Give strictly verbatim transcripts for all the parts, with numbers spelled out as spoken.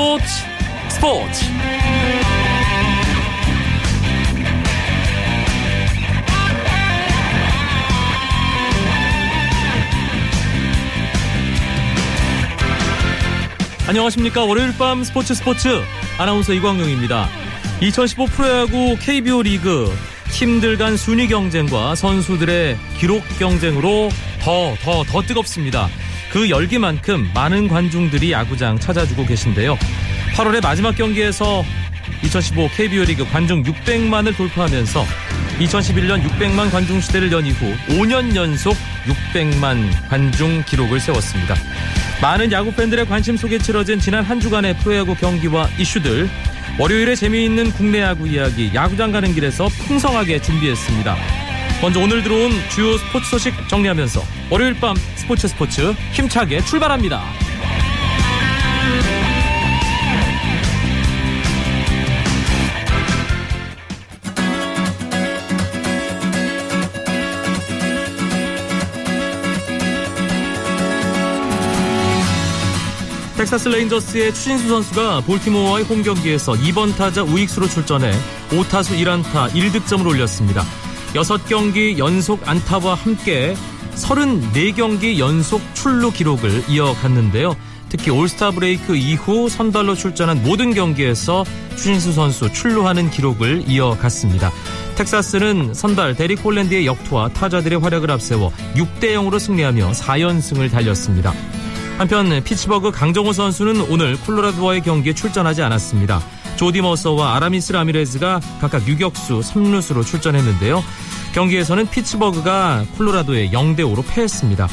스포츠 스포츠 안녕하십니까. 월요일 밤 스포츠 스포츠 아나운서 이광용입니다. 이천십오 프로야구 케이비오 리그 팀들 간 순위 경쟁과 선수들의 기록 경쟁으로 더, 더, 더 뜨겁습니다. 그 열기만큼 많은 관중들이 야구장 찾아주고 계신데요. 팔월의 마지막 경기에서 이천십오 케이비오 리그 관중 육백만을 돌파하면서 이천십일 년 육백만 관중 시대를 연 이후 오 년 연속 육백만 관중 기록을 세웠습니다. 많은 야구팬들의 관심 속에 치러진 지난 한 주간의 프로야구 경기와 이슈들, 월요일에 재미있는 국내 야구 이야기, 야구장 가는 길에서 풍성하게 준비했습니다. 먼저 오늘 들어온 주요 스포츠 소식 정리하면서 월요일 밤 스포츠 스포츠 힘차게 출발합니다. 텍사스 레인저스의 추신수 선수가 볼티모어와의 홈 경기에서 이 번 타자 우익수로 출전해 오 타수 일 안타 일 득점을 올렸습니다. 여섯 경기 연속 안타와 함께 서른네 경기 연속 출루 기록을 이어갔는데요. 특히 올스타 브레이크 이후 선발로 출전한 모든 경기에서 추신수 선수 출루하는 기록을 이어갔습니다. 텍사스는 선발 데릭 홀랜드의 역투와 타자들의 활약을 앞세워 육 대 영으로 승리하며 사 연승을 달렸습니다. 한편 피츠버그 강정호 선수는 오늘 콜로라도와의 경기에 출전하지 않았습니다. 조디 머서와 아라미스 라미레즈가 각각 유격수, 삼루수로 출전했는데요. 경기에서는 피츠버그가 콜로라도에 영 대 오로 패했습니다.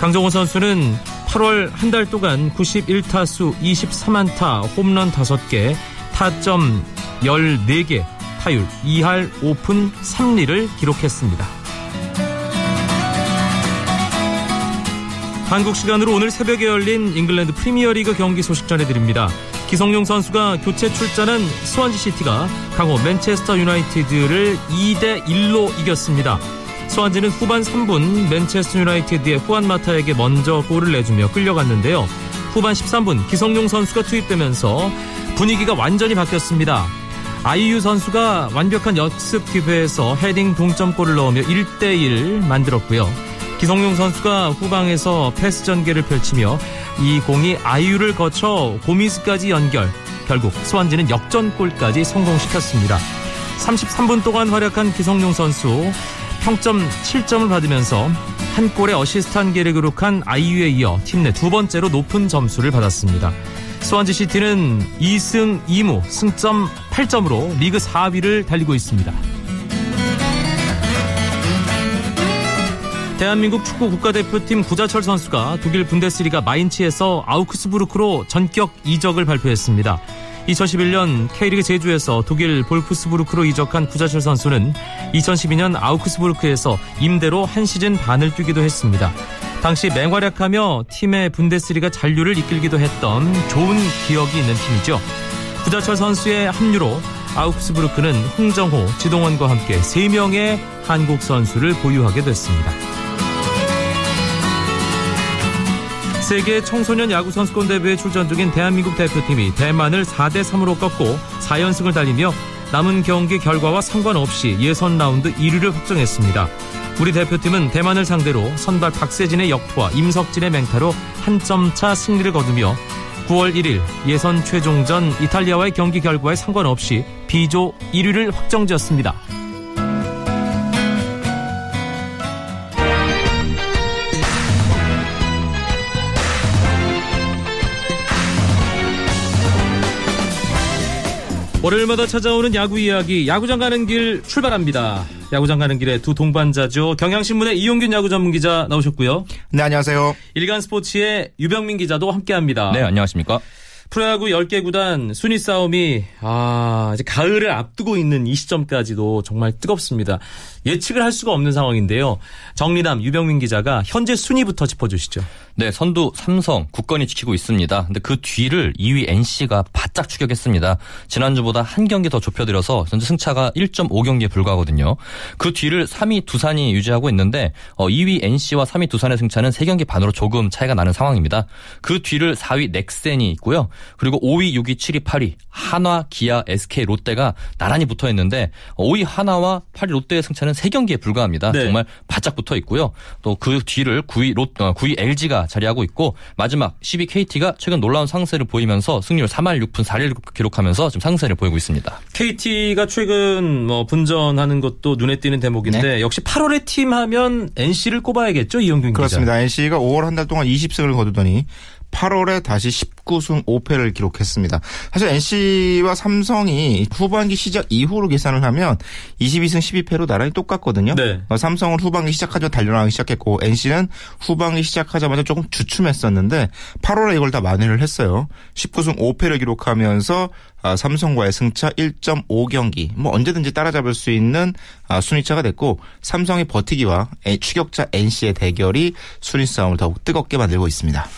강정호 선수는 팔월 한 달 동안 구십일 타수 이십삼 안타 홈런 다섯 개, 타점 열네 개, 타율 이 할 오 푼 삼 리를 기록했습니다. 한국 시간으로 오늘 새벽에 열린 잉글랜드 프리미어리그 경기 소식 전해드립니다. 기성용 선수가 교체 출전한 스완지시티가 강호 맨체스터 유나이티드를 이 대 일로 이겼습니다. 스완지는 후반 삼 분 맨체스터 유나이티드의 후안 마타에게 먼저 골을 내주며 끌려갔는데요. 후반 십삼 분 기성용 선수가 투입되면서 분위기가 완전히 바뀌었습니다. 아이유 선수가 완벽한 역습 기회에서 헤딩 동점골을 넣으며 일 대 일 만들었고요. 기성용 선수가 후방에서 패스 전개를 펼치며 이 공이 아이유를 거쳐 고미스까지 연결, 결국 스완지는 역전골까지 성공시켰습니다. 삼십삼 분 동안 활약한 기성용 선수, 평점 칠 점을 받으면서 한 골에 어시스트 한 개를 기록한 아이유에 이어 팀 내 두 번째로 높은 점수를 받았습니다. 스완지 시티는 이 승 이 무, 승점 팔 점으로 리그 사 위를 달리고 있습니다. 대한민국 축구 국가대표팀 구자철 선수가 독일 분데스리가 마인츠에서 아우크스부르크로 전격 이적을 발표했습니다. 이천십일 년 K리그 제주에서 독일 볼프스부르크로 이적한 구자철 선수는 이천십이 년 아우크스부르크에서 임대로 한 시즌 반을 뛰기도 했습니다. 당시 맹활약하며 팀의 분데스리가 잔류를 이끌기도 했던 좋은 기억이 있는 팀이죠. 구자철 선수의 합류로 아우크스부르크는 홍정호, 지동원과 함께 세 명의 한국 선수를 보유하게 됐습니다. 세계 청소년 야구선수권 대회에 출전 중인 대한민국 대표팀이 대만을 사 대 삼으로 꺾고 사 연승을 달리며 남은 경기 결과와 상관없이 예선 라운드 일 위를 확정했습니다. 우리 대표팀은 대만을 상대로 선발 박세진의 역투와 임석진의 맹타로 한 점 차 승리를 거두며 구월 일일 예선 최종전 이탈리아와의 경기 결과에 상관없이 B조 일 위를 확정지었습니다. 월요일마다 찾아오는 야구 이야기, 야구장 가는 길 출발합니다. 야구장 가는 길의 두 동반자죠. 경향신문의 이용균 야구 전문기자 나오셨고요. 네, 안녕하세요. 일간스포츠의 유병민 기자도 함께합니다. 네, 안녕하십니까. 프로야구 열 개 구단 순위 싸움이 아 이제 가을을 앞두고 있는 이 시점까지도 정말 뜨겁습니다. 예측을 할 수가 없는 상황인데요. 정리남 유병민 기자가 현재 순위부터 짚어주시죠. 네, 선두 삼성 굳건히 지키고 있습니다. 근데 그 뒤를 이 위 엔씨가 바짝 추격했습니다. 지난주보다 한 경기 더 좁혀들여서 현재 승차가 일 점 오 경기에 불과하거든요. 그 뒤를 삼 위 두산이 유지하고 있는데 이 위 엔씨와 삼 위 두산의 승차는 세 경기 반으로 조금 차이가 나는 상황입니다. 그 뒤를 사 위 넥센이 있고요. 그리고 오 위, 육 위, 칠 위, 팔 위 한화, 기아, 에스케이, 롯데가 나란히 붙어있는데 오 위 한화와 팔 위 롯데의 승차는 세 경기에 불과합니다. 네. 정말 바짝 붙어있고요. 또 그 뒤를 구 위, 롯, 구 위 엘지가 자리하고 있고 마지막 십 위 케이티가 최근 놀라운 상세를 보이면서 승률 삼 할 육 푼 사 리를 기록하면서 지금 상세를 보이고 있습니다. 케이티가 최근 뭐 분전하는 것도 눈에 띄는 대목인데 네. 역시 팔월에 팀하면 엔씨를 꼽아야겠죠, 이용균 기자. 그렇습니다. 엔씨가 오월 한 달 동안 이십 승을 거두더니 팔월에 다시 십구 승 오 패를 기록했습니다. 사실 엔씨와 삼성이 후반기 시작 이후로 계산을 하면 이십이 승 십이 패로 나란히 똑같거든요. 네. 삼성은 후반기 시작하자마자 달려나가기 시작했고 엔씨는 후반기 시작하자마자 조금 주춤했었는데 팔월에 이걸 다 만회를 했어요. 십구 승 오 패를 기록하면서 삼성과의 승차 일 점 오 경기 뭐 언제든지 따라잡을 수 있는 순위차가 됐고 삼성의 버티기와 추격자 엔씨의 대결이 순위 싸움을 더욱 뜨겁게 만들고 있습니다.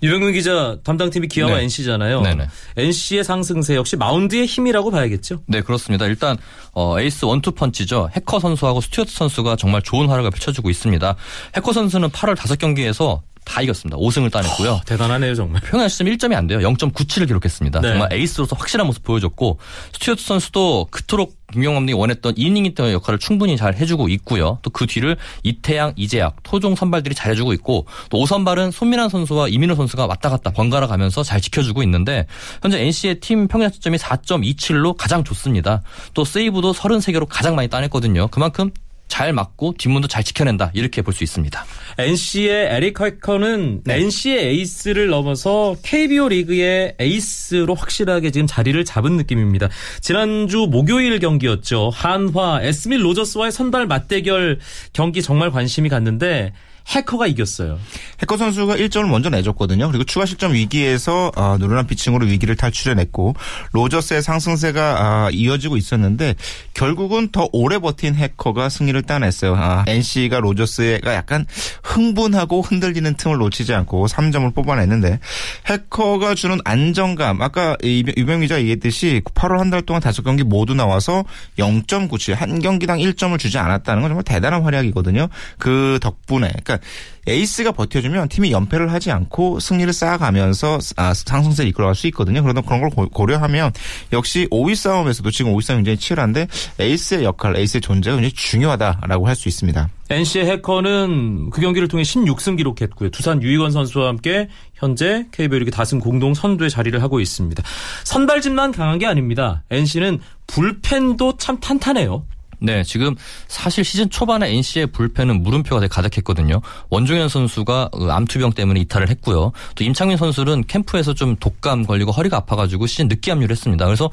유병민 기자, 담당팀이 기아와 네. 엔씨잖아요. 네네. 엔씨의 상승세 역시 마운드의 힘이라고 봐야겠죠? 네, 그렇습니다. 일단 어, 에이스 원투펀치죠. 해커 선수하고 스튜어트 선수가 정말 좋은 활약을 펼쳐주고 있습니다. 해커 선수는 팔월 다섯 경기에서 다 이겼습니다. 오 승을 따냈고요. 허, 대단하네요, 정말. 평균 시점 일 점이 안 돼요. 영 점 구 칠을 기록했습니다. 네. 정말 에이스로서 확실한 모습 보여줬고 스튜어트 선수도 그토록 김경호 감독이 원했던 이닝이 때문에 역할을 충분히 잘 해주고 있고요. 또 그 뒤를 이태양, 이재학, 토종 선발들이 잘 해주고 있고 또 오선발은 손민환 선수와 이민호 선수가 왔다 갔다 번갈아 가면서 잘 지켜주고 있는데 현재 엔씨의 팀 평균 시점이 사 점 이칠로 가장 좋습니다. 또 세이브도 서른세 개로 가장 많이 따냈거든요. 그만큼 잘 맞고 뒷문도 잘 지켜낸다 이렇게 볼 수 있습니다. 엔씨의 에릭 해커는 네. 엔씨의 에이스를 넘어서 케이비오 리그의 에이스로 확실하게 지금 자리를 잡은 느낌입니다. 지난주 목요일 경기였죠. 한화 에스밀 로저스와의 선발 맞대결 경기 정말 관심이 갔는데 해커가 이겼어요. 해커 선수가 일 점을 먼저 내줬거든요. 그리고 추가 실점 위기에서 아, 누런한 피칭으로 위기를 탈출해냈고 로저스의 상승세가 아, 이어지고 있었는데 결국은 더 오래 버틴 해커가 승리를 따냈어요. 아, 엔씨가 로저스가 약간 흥분하고 흔들리는 틈을 놓치지 않고 삼 점을 뽑아냈는데 해커가 주는 안정감 아까 유병민 기자 얘기했듯이 팔월 한 달 동안 다섯 경기 모두 나와서 영 점 구 칠 한 경기당 일 점을 주지 않았다는 건 정말 대단한 활약이거든요. 그 덕분에 그러니까 에이스가 버텨주면 팀이 연패를 하지 않고 승리를 쌓아가면서 상승세를 이끌어갈 수 있거든요. 그러다 그런 걸 고려하면 역시 오 위 싸움에서도 지금 오 위 싸움이 굉장히 치열한데 에이스의 역할, 에이스의 존재가 굉장히 중요하다라고 할 수 있습니다. 엔씨의 해커는 그 경기를 통해 십육 승 기록했고요. 두산 유희권 선수와 함께 현재 케이비오 리그 다승 공동 선두에 자리를 하고 있습니다. 선발진만 강한 게 아닙니다. 엔씨는 불펜도 참 탄탄해요. 네, 지금 사실 시즌 초반에 엔씨의 불펜은 물음표가 되게 가득했거든요. 원종현 선수가 암투병 때문에 이탈을 했고요. 또 임창민 선수는 캠프에서 좀 독감 걸리고 허리가 아파가지고 시즌 늦게 합류를 했습니다. 그래서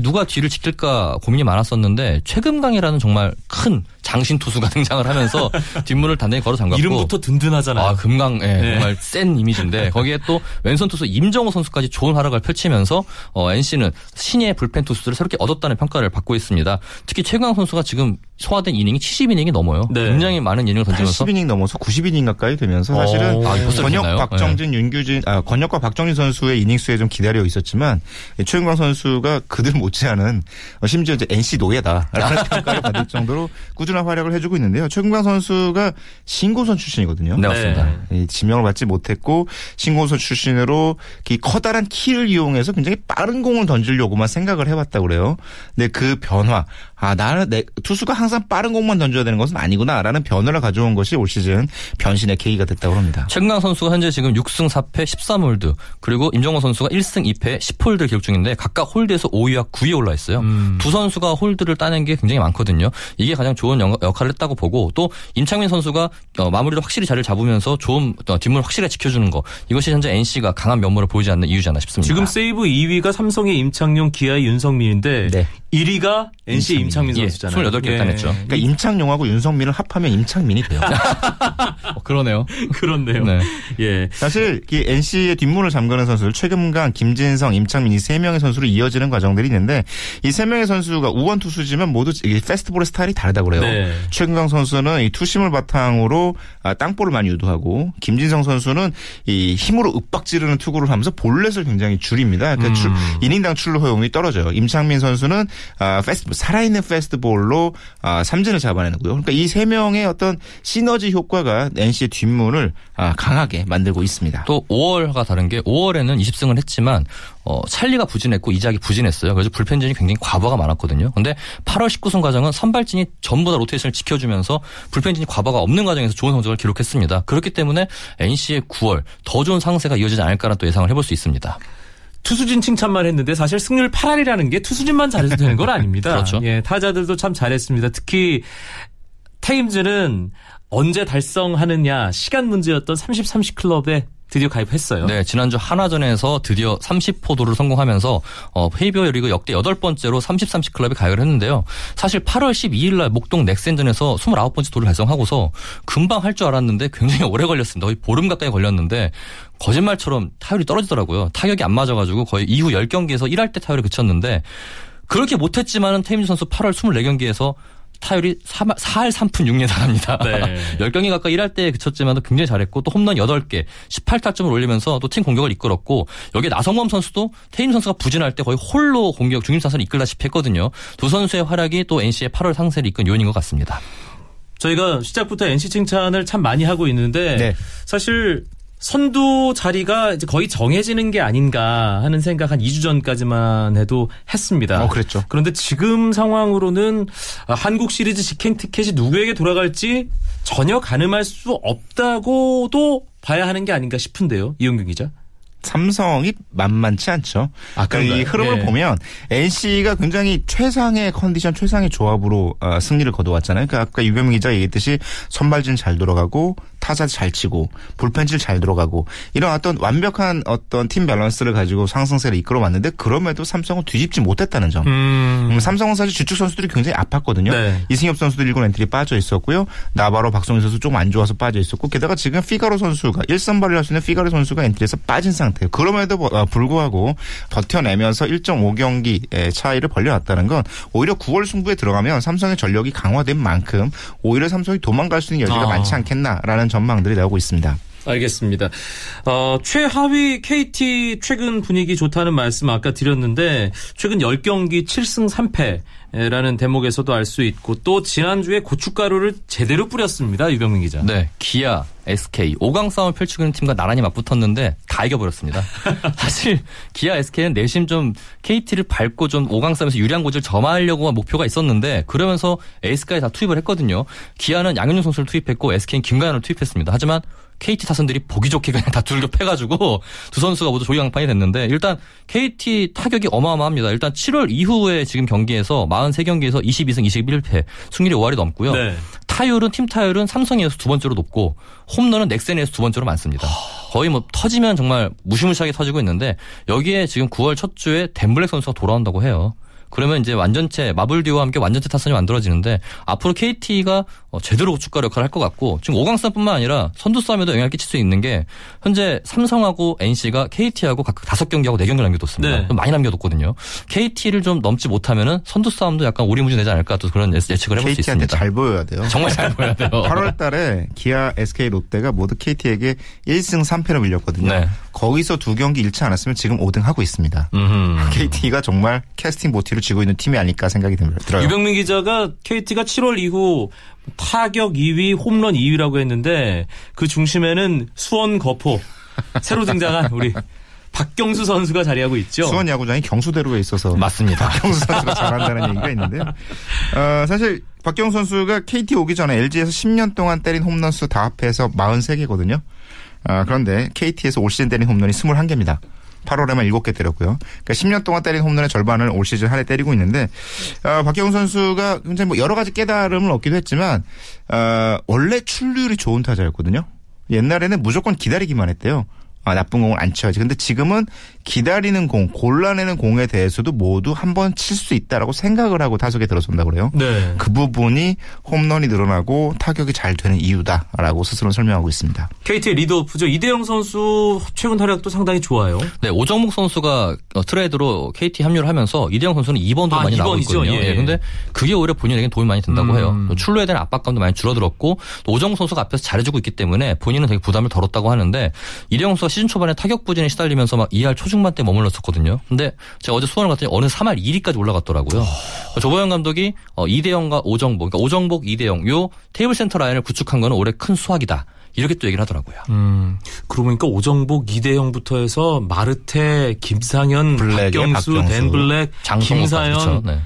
누가 뒤를 지킬까 고민이 많았었는데 최금강이라는 정말 큰 장신 투수가 등장을 하면서 뒷문을 단단히 걸어 잠갔고 이름부터 든든하잖아요. 아, 금강, 예, 네. 정말 센 이미지인데 거기에 또 왼손 투수 임정호 선수까지 좋은 활약을 펼치면서 어, 엔씨는 신예 불펜 투수들을 새롭게 얻었다는 평가를 받고 있습니다. 특히 최강 선수가 지금 소화된 이닝이 칠십 이닝이 넘어요. 네. 굉장히 많은 이닝을 던지면서 팔십 이닝 넘어서 구십 이닝 가까이 되면서 사실은 아, 권혁, 박정진, 네. 윤규진, 아, 권혁과 박정진 선수의 이닝 수에 좀 기다려 있었지만 최윤광 선수가 그들 못지않은 심지어 이제 엔씨 노예다라는 평가를 받을 정도로 꾸준한 활약을 해주고 있는데요. 최윤광 선수가 신고선 출신이거든요. 네, 맞습니다. 네. 지명을 받지 못했고 신고선 출신으로 이 커다란 키를 이용해서 굉장히 빠른 공을 던지려고만 생각을 해왔다고 그래요. 근데 그 변화, 아 나는 내 투수가 항상 빠른 공만 던져야 되는 것은 아니구나라는 변화를 가져온 것이 올 시즌 변신의 계기가 됐다고 합니다. 최근강 선수가 현재 지금 육 승 사 패 십삼 홀드 그리고 임정호 선수가 일 승 이 패 십 홀드를 기록 중인데 각각 홀드에서 오 위와 구 위에 올라 있어요. 음. 두 선수가 홀드를 따낸 게 굉장히 많거든요. 이게 가장 좋은 역할을 했다고 보고 또 임창민 선수가 마무리를 확실히 자리를 잡으면서 좋은 뒷문을 확실히 지켜주는 거 이것이 현재 엔씨가 강한 면모를 보이지 않는 이유지 않나 싶습니다. 지금 세이브 이 위가 삼성의 임창용 기아의 윤성민인데 네. 일 위가 엔씨의 임창민, 임창민 선수잖아요. 여덟 개 결단했죠. 예. 그러니까 임창용하고 윤성민을 합하면 임창민이 돼요. 어, 그러네요. 그렇네요. 네. 예. 사실 이 엔씨의 뒷문을 잠그는 선수들 최금강, 김진성, 임창민 이 세 명의 선수로 이어지는 과정들이 있는데 이 세 명의 선수가 우원 투수지만 모두 페스트볼의 스타일이 다르다고 그래요. 네. 최금강 선수는 이 투심을 바탕으로 땅볼을 많이 유도하고 김진성 선수는 이 힘으로 윽박지르는 투구를 하면서 볼넷을 굉장히 줄입니다. 그러니까 음. 이닝당 출루 허용이 떨어져요. 임창민 선수는 아, 페스트볼, 살아있는 페스트볼로 아, 삼진을 잡아내는고요. 그러니까 이 세 명의 어떤 시너지 효과가 엔씨의 뒷문을 아, 강하게 만들고 있습니다. 또 오월과 다른 게 오월에는 이십 승을 했지만 어, 찰리가 부진했고 이작이 부진했어요. 그래서 불펜진이 굉장히 과부하가 많았거든요. 그런데 팔월 십구 승 과정은 선발진이 전부 다 로테이션을 지켜주면서 불펜진이 과부하가 없는 과정에서 좋은 성적을 기록했습니다. 그렇기 때문에 엔씨의 구월 더 좋은 상세가 이어지지 않을까라는 또 예상을 해볼 수 있습니다. 투수진 칭찬만 했는데 사실 승률 팔 할이라는 게 투수진만 잘해서 되는 건 아닙니다. 그렇죠. 예, 타자들도 참 잘했습니다. 특히 테임즈는 언제 달성하느냐 시간 문제였던 삼십 삼십 클럽에 드디어 가입했어요. 네, 지난주 한화전에서 드디어 삼십 호도를 성공하면서 어, 케이비오 리그 역대 여덟 번째로 삼십 삼십 클럽에 가입을 했는데요. 사실 팔월 십이일날 목동 넥센전에서 이십구 번째 도를 달성하고서 금방 할 줄 알았는데 굉장히 오래 걸렸습니다. 거의 보름 가까이 걸렸는데 거짓말처럼 타율이 떨어지더라고요. 타격이 안 맞아가지고 거의 이후 십 경기에서 일 할 때 타율을 그쳤는데 그렇게 못했지만은 테임즈 선수 팔월 이십사경기에서 타율이 사 할 삼 푼 육 리에 달합니다. 네. 십 경기 가까이 일 할 때 그쳤지만 굉장히 잘했고 또 홈런 여덟 개, 십팔 타점을 올리면서 또 팀 공격을 이끌었고 여기에 나성범 선수도 테임즈 선수가 부진할 때 거의 홀로 공격 중심타선을 이끌다시피 했거든요. 두 선수의 활약이 또 엔씨의 팔월 상세를 이끈 요인인 것 같습니다. 저희가 시작부터 엔씨 칭찬을 참 많이 하고 있는데 네. 사실 선두 자리가 이제 거의 정해지는 게 아닌가 하는 생각 한 이 주 전까지만 해도 했습니다. 어, 그랬죠. 그런데 지금 상황으로는 한국 시리즈 직행 티켓이 누구에게 돌아갈지 전혀 가늠할 수 없다고도 봐야 하는 게 아닌가 싶은데요. 이용균 기자. 삼성이 만만치 않죠. 아, 그러니까 이 흐름을 예. 보면 엔씨가 굉장히 최상의 컨디션, 최상의 조합으로 승리를 거둬왔잖아요. 그러니까 아까 유병민 기자 얘기했듯이 선발진 잘 돌아가고 타자 잘 치고 불펜질 잘 들어가고 이런 어떤 완벽한 어떤 팀 밸런스를 가지고 상승세를 이끌어왔는데 그럼에도 삼성은 뒤집지 못했다는 점. 음. 음, 삼성은 사실 주축 선수들이 굉장히 아팠거든요. 네. 이승엽 선수도 일군 엔트리 빠져 있었고요. 나바로 박성희 선수 조금 안 좋아서 빠져 있었고 게다가 지금 피가로 선수가 일 선발을 할 수 있는 피가로 선수가 엔트리에서 빠진 상태예요. 그럼에도 불구하고 버텨내면서 일 점 오 경기 차이를 벌려놨다는 건 오히려 구월 승부에 들어가면 삼성의 전력이 강화된 만큼 오히려 삼성이 도망갈 수 있는 여지가 아. 많지 않겠나라는 점. 전망들이 나오고 있습니다. 알겠습니다. 어, 최하위 케이티 최근 분위기 좋다는 말씀 아까 드렸는데 최근 십 경기 칠 승 삼 패라는 대목에서도 알 수 있고 또 지난주에 고춧가루를 제대로 뿌렸습니다. 유병민 기자. 네. 기아, 에스케이 오 강 싸움을 펼치고 있는 팀과 나란히 맞붙었는데 다 이겨버렸습니다. 사실 기아, 에스케이는 내심 좀 케이티를 밟고 좀 오 강 싸움에서 유리한 곳을 점하려고 목표가 있었는데 그러면서 에이스까지 다 투입을 했거든요. 기아는 양현종 선수를 투입했고 에스케이는 김가현을 투입했습니다. 하지만 케이티 타선들이 보기 좋게 그냥 다 둘러 패가지고 두 선수가 모두 조기강판이 됐는데 일단 케이티 타격이 어마어마합니다. 일단 칠월 이후에 지금 경기에서 사십삼 경기에서 이십이 승 이십일 패 승률이 오 할이 넘고요. 네. 타율은 팀 타율은 삼성에서 두 번째로 높고 홈런은 넥센에서 두 번째로 많습니다. 거의 뭐 터지면 정말 무시무시하게 터지고 있는데 여기에 지금 구월 첫 주에 댄블랙 선수가 돌아온다고 해요. 그러면 이제 완전체 마블듀오와 함께 완전체 타선이 만들어지는데 앞으로 케이티가 제대로 고춧가루 역할을 할 것 같고 지금 오 강 싸움뿐만 아니라 선두 싸움에도 영향을 끼칠 수 있는 게 현재 삼성하고 엔씨가 케이티하고 각각 다섯 경기하고 네 경기를 남겨뒀습니다. 네. 많이 남겨뒀거든요. 케이티를 좀 넘지 못하면 선두 싸움도 약간 오리무진되지 않을까 또 그런 예측을 해볼 수 있습니다. 케이티한테 잘 보여야 돼요. 정말 잘 보여야 돼요. 팔월 달에 기아, 에스케이, 롯데가 모두 케이티에게 일 승 삼 패로 밀렸거든요. 네. 거기서 두 경기 잃지 않았으면 지금 오 등 하고 있습니다. 음흠. 케이티가 정말 캐스팅 모티로 지고 있는 팀이 아닐까 생각이 들어요. 유병민 기자가 케이티가 칠월 이후 타격 이 위, 홈런 이 위라고 했는데 그 중심에는 수원 거포 새로 등장한 우리 박경수 선수가 자리하고 있죠. 수원 야구장이 경수대로에 있어서 맞습니다. 박경수 선수가 잘한다는 얘기가 있는데요. 어, 사실 박경수 선수가 케이티 오기 전에 엘지에서 십 년 동안 때린 홈런 수 다 합해서 사십삼 개거든요. 아, 그런데 케이티에서 올 시즌 때린 홈런이 이십일 개입니다. 팔월에만 일곱 개 때렸고요. 그러니까 십 년 동안 때린 홈런의 절반을 올 시즌 한 해 때리고 있는데 어, 박경훈 선수가 굉장히 뭐 여러 가지 깨달음을 얻기도 했지만 어, 원래 출루율이 좋은 타자였거든요. 옛날에는 무조건 기다리기만 했대요. 나쁜 공을 안 쳐야지. 근데 지금은 기다리는 공, 골라내는 공에 대해서도 모두 한번 칠 수 있다라고 생각을 하고 타석에 들어선다고 그래요. 네. 그 부분이 홈런이 늘어나고 타격이 잘 되는 이유다라고 스스로 설명하고 있습니다. 케이티의 리드오프죠. 이대영 선수 최근 활약도 상당히 좋아요. 네, 오정목 선수가 트레이드로 케이티 합류를 하면서 이대영 선수는 이 번도 아, 많이 이 번이죠. 나오고 있거든요. 예. 네, 근데 그게 오히려 본인에게는 도움이 많이 된다고 음. 해요. 출루에 대한 압박감도 많이 줄어들었고 또 오정목 선수가 앞에서 잘해주고 있기 때문에 본인은 되게 부담을 덜었다고 하는데 이대영 선수가 시즌 초반에 타격 부진에 시달리면서 막 이 할 초중반 때 머물렀었거든요. 근데 제가 어제 수원을 갔더니 어느 삼 할 일 위까지 올라갔더라고요. 오. 조보영 감독이 이대영과 오정복, 그러니까 오정복, 이대영 요 테이블 센터 라인을 구축한 거는 올해 큰 수확이다. 이렇게 또 얘기를 하더라고요. 음, 그러고 보니까 오정복, 이대영부터 해서 마르테, 김상현, 블랙에, 박경수, 박경수, 댄블랙, 김사현. 네.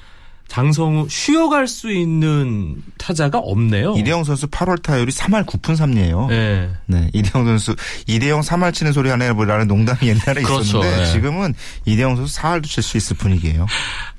장성우 쉬어갈 수 있는 타자가 없네요. 이대영 선수 팔 월 타율이 삼 할 구 푼 삼 리예요. 네. 네. 이대영 선수 이대영 삼 할 치는 소리 하네라는 농담이 옛날에 그렇죠. 있었는데 네. 지금은 이대영 선수 사 할도 칠 수 있을 분위기예요.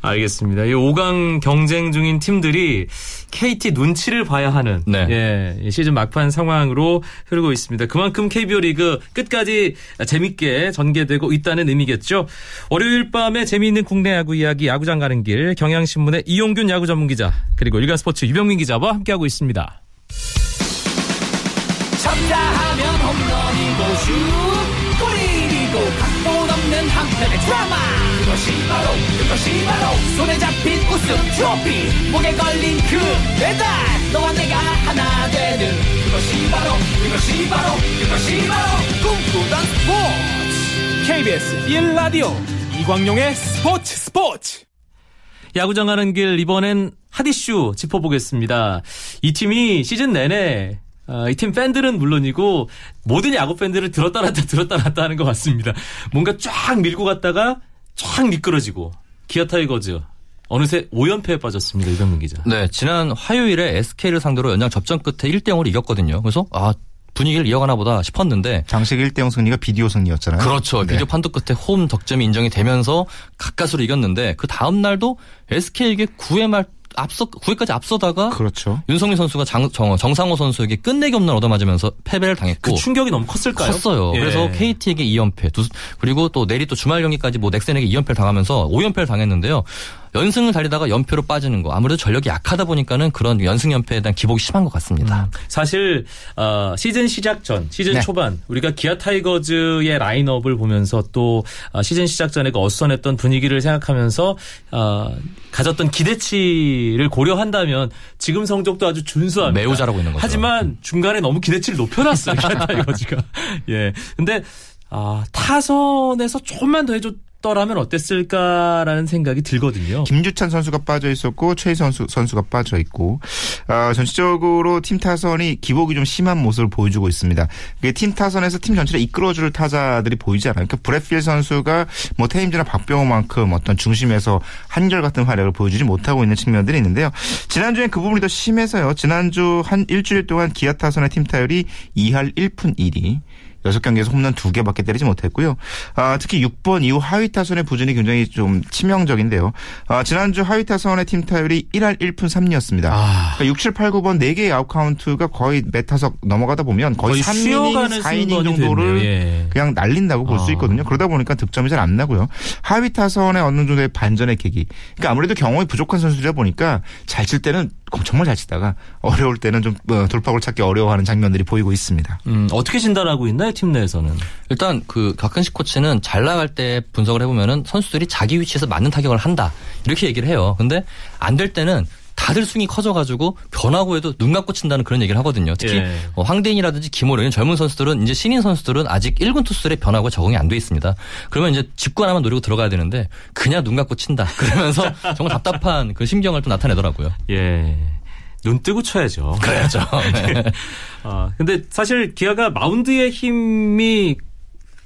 알겠습니다. 이 오 강 경쟁 중인 팀들이 케이티 눈치를 봐야 하는 네. 예, 시즌 막판 상황으로 흐르고 있습니다. 그만큼 케이비오 리그 끝까지 재밌게 전개되고 있다는 의미겠죠. 월요일 밤에 재미있는 국내 야구 이야기 야구장 가는 길 경향신문의 이용균 야구 전문 기자 그리고 일간 스포츠 유병민 기자와 함께하고 있습니다. 쳤다하면 홈런이고 슛 골이고 각본 없는 한편의 드라마 그것이 바로 그것이 바로 손에 잡힌 우승 트로피 목에 걸린 그 배달 너와 내가 하나 되는 그것이 바로 그것이 바로 그것이 바로 꿈꾸던 스포츠 케이비에스 일 라디오 이광용의 스포츠 스포츠 야구장 가는 길 이번엔 핫이슈 짚어보겠습니다. 이 팀이 시즌 내내 어, 이 팀 팬들은 물론이고 모든 야구 팬들을 들었다 놨다 들었다 놨다 하는 것 같습니다. 뭔가 쫙 밀고 갔다가 쫙 미끄러지고 기아 타이거즈. 어느새 오 연패에 빠졌습니다. 유병민 기자. 네, 지난 화요일에 에스케이를 상대로 연장 접전 끝에 일 대 영으로 이겼거든요. 그래서 아 분위기를 이어가나 보다 싶었는데 장식 일 대 영 승리가 비디오 승리였잖아요. 그렇죠. 네. 비디오 판독 끝에 홈 덕점이 인정이 되면서 가까스로 이겼는데 그 다음 날도 에스케이에게 구 회 말 앞서 구 회까지 앞서다가 그렇죠. 윤성민 선수가 장, 정, 정상호 선수에게 끝내기 없는 얻어맞으면서 패배를 당했고 그 충격이 너무 컸을까요? 컸어요. 예. 그래서 케이티에게 이 연패 두, 그리고 또 내리 또 주말 경기까지 뭐 넥센에게 이 연패를 당하면서 오 연패를 당했는데요. 연승을 달리다가 연패로 빠지는 거 아무래도 전력이 약하다 보니까는 그런 연승 연패에 대한 기복이 심한 것 같습니다. 음. 사실 어, 시즌 시작 전 시즌 네. 초반 우리가 기아 타이거즈의 라인업을 보면서 또 어, 시즌 시작 전에 그 어수선했던 분위기를 생각하면서 어, 가졌던 기대치를 고려한다면 지금 성적도 아주 준수합니다. 매우 잘하고 있는 거죠. 하지만 중간에 너무 기대치를 높여놨어요. 기아 타이거즈가. 예. 근데 아, 타선에서 조금만 더 해줬 더라면 어땠을까라는 생각이 들거든요. 김주찬 선수가 빠져 있었고 최희 선수 선수가 빠져 있고 어, 전체적으로 팀 타선이 기복이 좀 심한 모습을 보여주고 있습니다. 이게 팀 타선에서 팀 전체를 이끌어줄 타자들이 보이지 않아요. 그러니까 브래필 선수가 뭐 테임즈나 박병호만큼 어떤 중심에서 한결같은 활약을 보여주지 못하고 있는 측면들이 있는데요. 지난주엔 그 부분이 더 심해서요. 지난주 한 일주일 동안 기아 타선의 팀 타율이 이 할 일 푼 일 리. 여섯 경기에서 홈런 두 개밖에 때리지 못했고요. 아, 특히 육 번 이후 하위 타선의 부진이 굉장히 좀 치명적인데요. 아, 지난주 하위 타선의 팀 타율이 일 할 일 푼 삼 리였습니다. 아. 그러니까 육, 칠, 팔, 구 번 네 개의 아웃 카운트가 거의 매 타석 넘어가다 보면 거의, 거의 삼 이닝, 사 이닝 정도를 예. 그냥 날린다고 볼 수 아. 있거든요. 그러다 보니까 득점이 잘 안 나고요. 하위 타선의 어느 정도의 반전의 계기. 그러니까 아무래도 경험이 부족한 선수이다 보니까 잘 칠 때는 정말 잘 치다가 어려울 때는 좀 돌파구를 찾기 어려워하는 장면들이 보이고 있습니다. 음, 어떻게 진단하고 있나요? 팀 내에서는. 일단 그 가끔씩 코치는 잘 나갈 때 분석을 해보면은 선수들이 자기 위치에서 맞는 타격을 한다. 이렇게 얘기를 해요. 근데 안 될 때는 다들 스윙이 커져가지고 변하고 해도 눈 감고 친다는 그런 얘기를 하거든요. 특히 예. 황대인이라든지 김호령 이런 젊은 선수들은 이제 신인 선수들은 아직 일 군 투수들의 변화가 적응이 안 돼 있습니다. 그러면 이제 집구 하나만 노리고 들어가야 되는데 그냥 눈 감고 친다. 그러면서 정말 답답한 그 심경을 또 나타내더라고요. 예. 눈 뜨고 쳐야죠. 그래야죠. 네. 아, 근데 사실 기아가 마운드의 힘이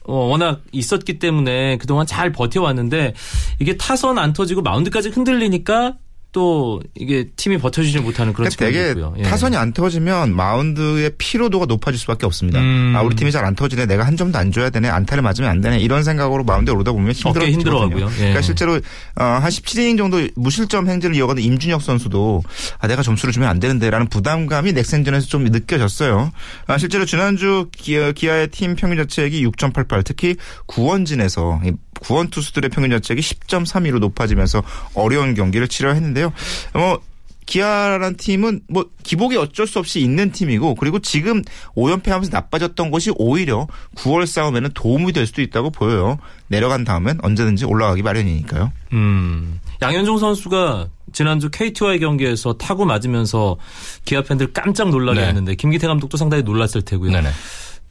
어, 워낙 있었기 때문에 그동안 잘 버텨왔는데 이게 타선 안 터지고 마운드까지 흔들리니까 또 이게 팀이 버텨주지 못하는 그런 측면이 있고요. 되게 예. 타선이 안 터지면 마운드의 피로도가 높아질 수밖에 없습니다. 음. 아 우리 팀이 잘 안 터지네. 내가 한 점도 안 줘야 되네. 안타를 맞으면 안 되네. 이런 생각으로 마운드에 오르다 보면 힘들어지거든요. 예. 그러니까 실제로 어, 한 십칠 이닝 정도 무실점 행진을 이어가는 임준혁 선수도 아 내가 점수를 주면 안 되는데라는 부담감이 넥센전에서 좀 느껴졌어요. 아, 실제로 지난주 기아, 기아의 팀 평균 자책이 육 점 팔팔 특히 구원진에서 구원 투수들의 평균 자책이 십 점 삼이로 높아지면서 어려운 경기를 치러 했는데요. 뭐 기아라는 팀은 뭐 기복이 어쩔 수 없이 있는 팀이고 그리고 지금 오 연패하면서 나빠졌던 것이 오히려 구월 싸움에는 도움이 될 수도 있다고 보여요. 내려간 다음엔 언제든지 올라가기 마련이니까요. 음. 양현종 선수가 지난주 케이티와의 경기에서 타구 맞으면서 기아 팬들 깜짝 놀라게 네. 했는데 김기태 감독도 상당히 놀랐을 테고요. 네네.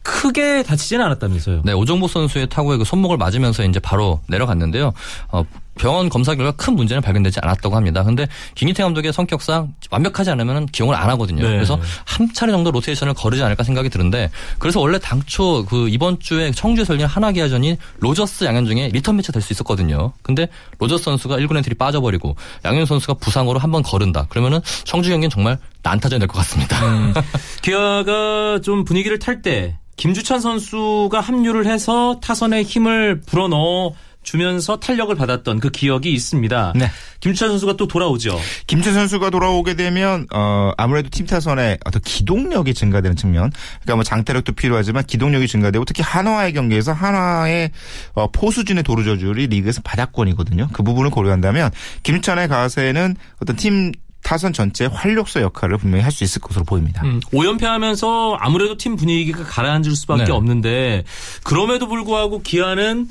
크게 다치지는 않았다면서요. 네, 오정복 선수의 타구에 그 손목을 맞으면서 이제 바로 내려갔는데요. 어, 병원 검사 결과 큰 문제는 발견되지 않았다고 합니다. 그런데 김기태 감독의 성격상 완벽하지 않으면 기용을 안 하거든요. 네. 그래서 한 차례 정도 로테이션을 거르지 않을까 생각이 드는데 그래서 원래 당초 그 이번 주에 청주에서 열린 한화 기아전이 로저스 양현종의 리턴 매치가 될 수 있었거든요. 근데 로저스 선수가 일 군 엔트리 빠져버리고 양현종 선수가 부상으로 한번 거른다. 그러면은 청주 경기는 정말 난타전이 될 것 같습니다. 음. 기아가 좀 분위기를 탈 때 김주찬 선수가 합류를 해서 타선에 힘을 불어넣어 주면서 탄력을 받았던 그 기억이 있습니다. 네. 김주찬 선수가 또 돌아오죠. 김주찬 선수가 돌아오게 되면 어, 아무래도 팀 타선에 어떤 기동력이 증가되는 측면. 그러니까 뭐 장타력도 필요하지만 기동력이 증가되고 특히 한화의 경기에서 한화의 어, 포수진의 도루 저줄이 리그에서 바닥권이거든요. 그 부분을 고려한다면 김주찬의 가세는 어떤 팀 타선 전체의 활력소 역할을 분명히 할 수 있을 것으로 보입니다. 음, 오 연패하면서 아무래도 팀 분위기가 가라앉을 수밖에 네. 없는데 그럼에도 불구하고 기아는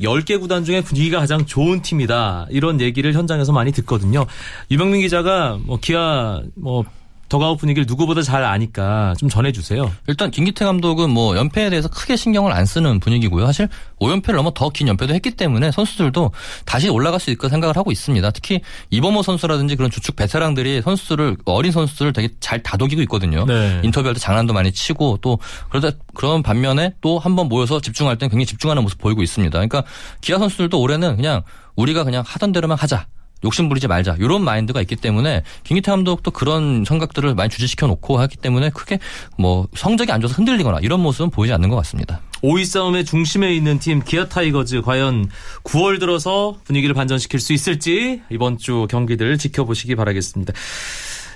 열 개 구단 중에 분위기가 가장 좋은 팀이다. 이런 얘기를 현장에서 많이 듣거든요. 유병민 기자가 뭐 기아 뭐 더가웃 분위기를 누구보다 잘 아니까 좀 전해주세요. 일단 김기태 감독은 뭐 연패에 대해서 크게 신경을 안 쓰는 분위기고요. 사실 오 연패를 넘어 더 긴 연패도 했기 때문에 선수들도 다시 올라갈 수 있을 생각을 하고 있습니다. 특히 이범호 선수라든지 그런 주축 베테랑들이 선수들을 어린 선수들을 되게 잘 다독이고 있거든요. 네. 인터뷰할 때 장난도 많이 치고 또 그러다 그런 반면에 또 한번 모여서 집중할 때 굉장히 집중하는 모습 보이고 있습니다. 그러니까 기아 선수들도 올해는 그냥 우리가 그냥 하던 대로만 하자. 욕심 부리지 말자. 이런 마인드가 있기 때문에 김기태 감독도 그런 생각들을 많이 주지시켜 놓고 하기 때문에 크게 뭐 성적이 안 좋아서 흔들리거나 이런 모습은 보이지 않는 것 같습니다. 오 위 싸움의 중심에 있는 팀 기아 타이거즈 과연 구월 들어서 분위기를 반전시킬 수 있을지 이번 주 경기들 지켜보시기 바라겠습니다.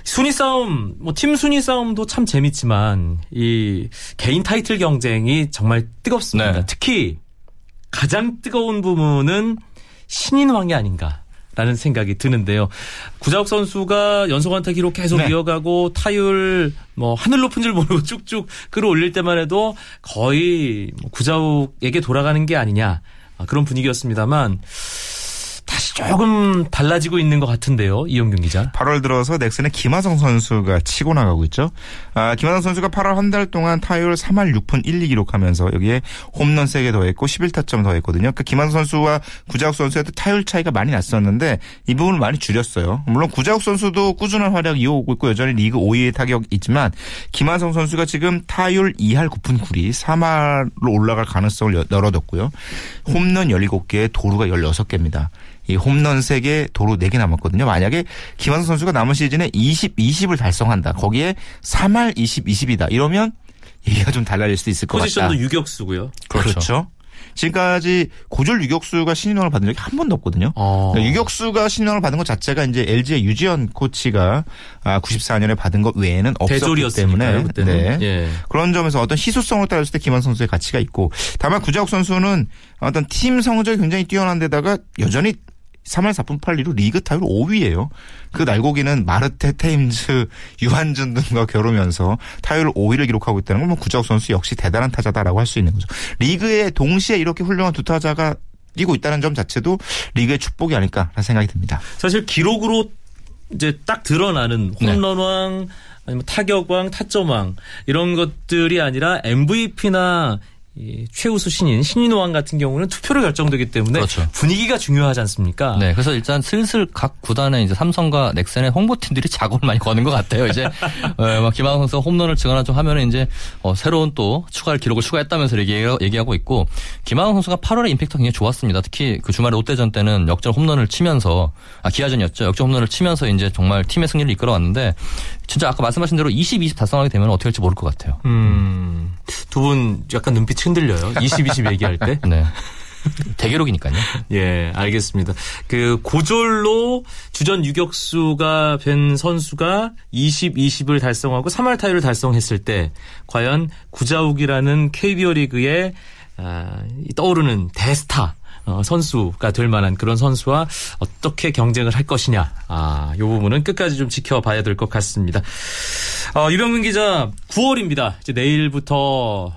순위 싸움, 뭐 팀 순위 싸움도 참 재밌지만 이 개인 타이틀 경쟁이 정말 뜨겁습니다. 네. 특히 가장 뜨거운 부분은 신인왕이 아닌가. 라는 생각이 드는데요. 구자욱 선수가 연속 안타 기록 계속 네. 이어가고 타율 뭐 하늘 높은 줄 모르고 쭉쭉 끌어올릴 때만 해도 거의 구자욱에게 돌아가는 게 아니냐 그런 분위기였습니다만 다시 조금 달라지고 있는 것 같은데요. 이용균 기자. 팔월 들어서 넥센의 김하성 선수가 치고 나가고 있죠. 아, 김하성 선수가 팔월 한 달 동안 타율 삼 할 육 푼 일 이 기록하면서 여기에 홈런 세 개 더했고 십일 타점 더했거든요. 그러니까 김하성 선수와 구자욱 선수의 타율 차이가 많이 났었는데 이 부분을 많이 줄였어요. 물론 구자욱 선수도 꾸준한 활약 이어오고 있고 여전히 리그 오 위의 타격이지만 김하성 선수가 지금 타율 이 할 구 푼 구 리 삼 할로 올라갈 가능성을 열어뒀고요. 홈런 열일곱 개, 도루가 열여섯 개입니다. 이 홈런 세 개, 도루 네 개 남았거든요. 만약에 김하성 선수가 남은 시즌에 이십, 이십을 달성한다. 거기에 삼 할 이십, 이십이다. 이러면 얘기가 좀 달라질 수도 있을 것 같다. 포지션도 유격수고요. 그렇죠. 그렇죠. 지금까지 고졸 유격수가 신인왕을 받은 적이 한 번도 없거든요. 어. 그러니까 유격수가 신인왕을 받은 것 자체가 이제 엘지의 유지현 코치가 구십사 년에 받은 것 외에는 없었기 때문에 네. 예. 그런 점에서 어떤 희소성으로 따졌을 때 김한 선수의 가치가 있고 다만 구자욱 선수는 어떤 팀 성적이 굉장히 뛰어난 데다가 여전히 삼 할 사 푼 팔 리로 리그 타율 오 위예요. 그 날고기는 마르테, 테임즈, 유한준 등과 겨루면서 타율 오 위를 기록하고 있다는 건 뭐 구자욱 선수 역시 대단한 타자다라고 할 수 있는 거죠. 리그에 동시에 이렇게 훌륭한 두 타자가 뛰고 있다는 점 자체도 리그의 축복이 아닐까라는 생각이 듭니다. 사실 기록으로 이제 딱 드러나는 홈런왕, 네. 아니면 타격왕, 타점왕 이런 것들이 아니라 엠브이피나 이 최우수 신인, 신인호왕 같은 경우는 투표로 결정되기 때문에 그렇죠. 분위기가 중요하지 않습니까? 네, 그래서 일단 슬슬 각 구단의 이제 삼성과 넥센의 홍보팀들이 작업을 많이 거는 것 같아요. 이제 어, 김하성 선수가 홈런을 증언을 좀 하면은 이제 어, 새로운 또 추가할 기록을 추가했다면서 얘기, 얘기하고 있고, 김하성 선수가 팔월에 임팩트가 굉장히 좋았습니다. 특히 그 주말에 롯데전 때는 역전 홈런을 치면서 아 기아전이었죠. 역전 홈런을 치면서 이제 정말 팀의 승리를 이끌어왔는데. 진짜 아까 말씀하신 대로 이십, 이십 달성하게 되면 어떻게 할지 모를 것 같아요. 음, 두 분 약간 눈빛이 흔들려요. 이십, 이십 얘기할 때. 네. 대기록이니까요. 예, 알겠습니다. 그 고졸로 주전 유격수가 된 선수가 이십, 이십을 달성하고 삼 할 타율을 달성했을 때 과연 구자욱이라는 케이비오 리그의 아, 떠오르는 대스타. 어, 선수가 될 만한 그런 선수와 어떻게 경쟁을 할 것이냐. 아, 요 부분은 끝까지 좀 지켜봐야 될 것 같습니다. 어, 유병민 기자, 구월입니다. 이제 내일부터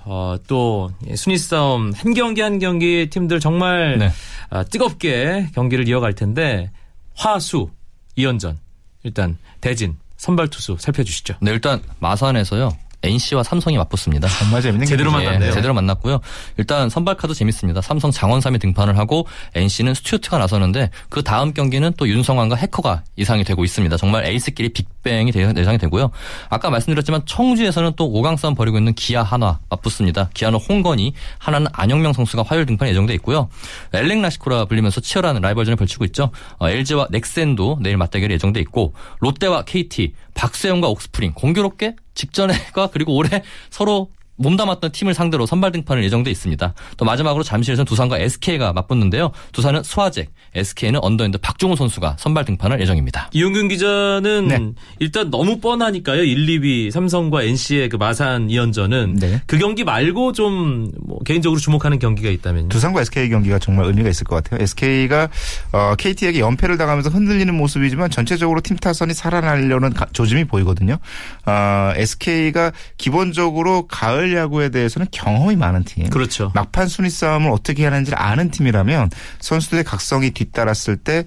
어, 또 순위 싸움 한 경기 한 경기 팀들 정말 네. 아, 뜨겁게 경기를 이어갈 텐데 화수, 이연전 일단 대진, 선발 투수 살펴주시죠. 네, 일단 마산에서요. 엔씨와 삼성이 맞붙습니다. 정말 재밌는 제대로 만났네요. 예, 제대로 만났고요. 일단 선발카도 재밌습니다. 삼성 장원삼이 등판을 하고 엔씨는 스튜어트가 나서는데 그 다음 경기는 또 윤성환과 해커가 이상이 되고 있습니다. 정말 에이스끼리 빅뱅이 예상이 되고요. 아까 말씀드렸지만 청주에서는 또 오 강 싸움 벌이고 있는 기아 한화 맞붙습니다. 기아는 홍건희, 한화는 안영명 선수가 화요일 등판이 예정돼 있고요. 엘렉 라시코라 불리면서 치열한 라이벌전을 펼치고 있죠. 어, 엘지와 넥센도 내일 맞대결이 예정돼 있고 롯데와 케이티, 박세영과 옥스프링 공교롭게 직전에가 그리고 올해 서로 몸담았던 팀을 상대로 선발 등판을 예정돼 있습니다. 또 마지막으로 잠실에서는 두산과 에스케이가 맞붙는데요. 두산은 수화잭, 에스케이는 언더핸드 박종호 선수가 선발 등판할 예정입니다. 이용균 기자는 네. 일단 너무 뻔하니까요. 일, 이 위 삼성과 엔씨의 그 마산 이연전은 네. 그 경기 말고 좀 뭐 개인적으로 주목하는 경기가 있다면요. 두산과 에스케이 경기가 정말 의미가 있을 것 같아요. 에스케이가 어, 케이티에게 연패를 당하면서 흔들리는 모습이지만 전체적으로 팀 타선이 살아나려는 가, 조짐이 보이거든요. 어, 에스케이가 기본적으로 가을 야구에 대해서는 경험이 많은 팀. 그렇죠. 막판 순위 싸움을 어떻게 하는지를 아는 팀이라면 선수들의 각성이 뒤따랐을 때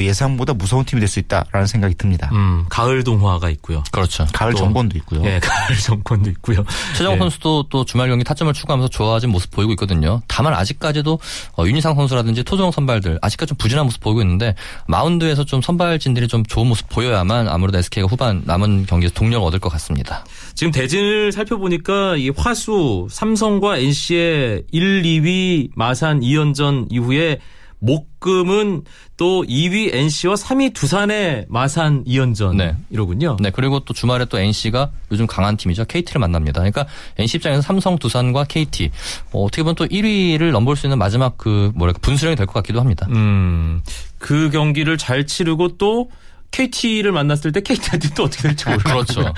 예상보다 무서운 팀이 될 수 있다라는 생각이 듭니다. 음, 가을 동화가 있고요. 그렇죠. 가을 또, 정권도 있고요. 예, 가을 정권도 있고요. 최정호 예. 선수도 또 주말 경기 타점을 추가하면서 좋아진 모습 보이고 있거든요. 다만 아직까지도 윤희상 선수라든지 토종 선발들 아직까지 좀 부진한 모습 보이고 있는데 마운드에서 좀 선발진들이 좀 좋은 모습 보여야만 아무래도 에스케이가 후반 남은 경기에서 동력을 얻을 것 같습니다. 지금 대진을 살펴보니까 이 화수 삼성과 엔씨의 일, 이 위 마산 이연전 이후에 목금은 또 이 위 엔씨와 삼 위 두산의 마산 이연전 네. 이러군요. 네, 그리고 또 주말에 또 엔씨가 요즘 강한 팀이죠. 케이티를 만납니다. 그러니까 엔씨 입장에서 삼성, 두산과 케이티 어, 어떻게 보면 또 일 위를 넘볼 수 있는 마지막 그 뭐랄까 분수령이 될 것 같기도 합니다. 음, 그 경기를 잘 치르고 또 케이티를 만났을 때 케이티한테 또 어떻게 될지 모르겠어요. 그렇죠.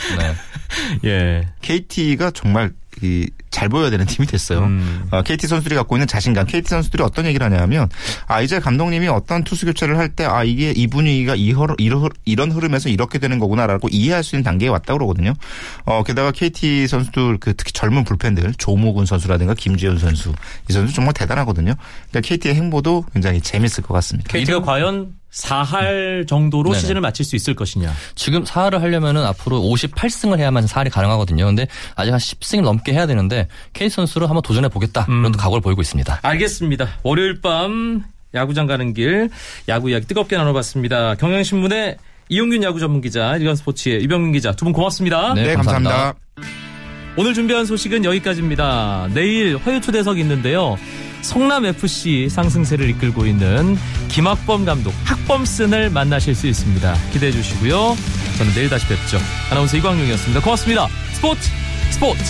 네. 예. 케이티가 정말 이 잘 보여야 되는 팀이 됐어요. 음. 어, 케이티 선수들이 갖고 있는 자신감. 케이티 선수들이 어떤 얘기를 하냐면 아 이제 감독님이 어떤 투수 교체를 할 때 아 이게 이 분위기가 이 허, 이런 흐름에서 이렇게 되는 거구나라고 이해할 수 있는 단계에 왔다고 그러거든요. 어, 게다가 케이티 선수들 그 특히 젊은 불펜들 조모근 선수라든가 김지현 선수 이 선수 정말 대단하거든요. 그러니까 케이티의 행보도 굉장히 재밌을 것 같습니다. 케이티가 과연 사 할 정도로 네네. 시즌을 마칠 수 있을 것이냐. 지금 사 할을 하려면은 앞으로 오십팔 승을 해야만 사 할이 가능하거든요. 근데 아직 한 십 승 넘게 해야 되는데 케이 선수로 한번 도전해 보겠다. 음. 이런 각오를 보이고 있습니다. 알겠습니다. 월요일 밤 야구장 가는 길 야구 이야기 뜨겁게 나눠봤습니다. 경향신문의 이용균 야구 전문 기자, 일간스포츠의 유병민 기자 두 분 고맙습니다. 네, 네 감사합니다. 감사합니다. 오늘 준비한 소식은 여기까지입니다. 내일 화요초대석이 있는데요. 성남에프씨 상승세를 이끌고 있는 김학범 감독 학범슨을 만나실 수 있습니다. 기대해 주시고요. 저는 내일 다시 뵙죠. 아나운서 이광용이었습니다. 고맙습니다. 스포츠 스포츠.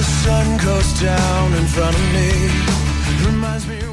Sun goes down in front of me. Reminds me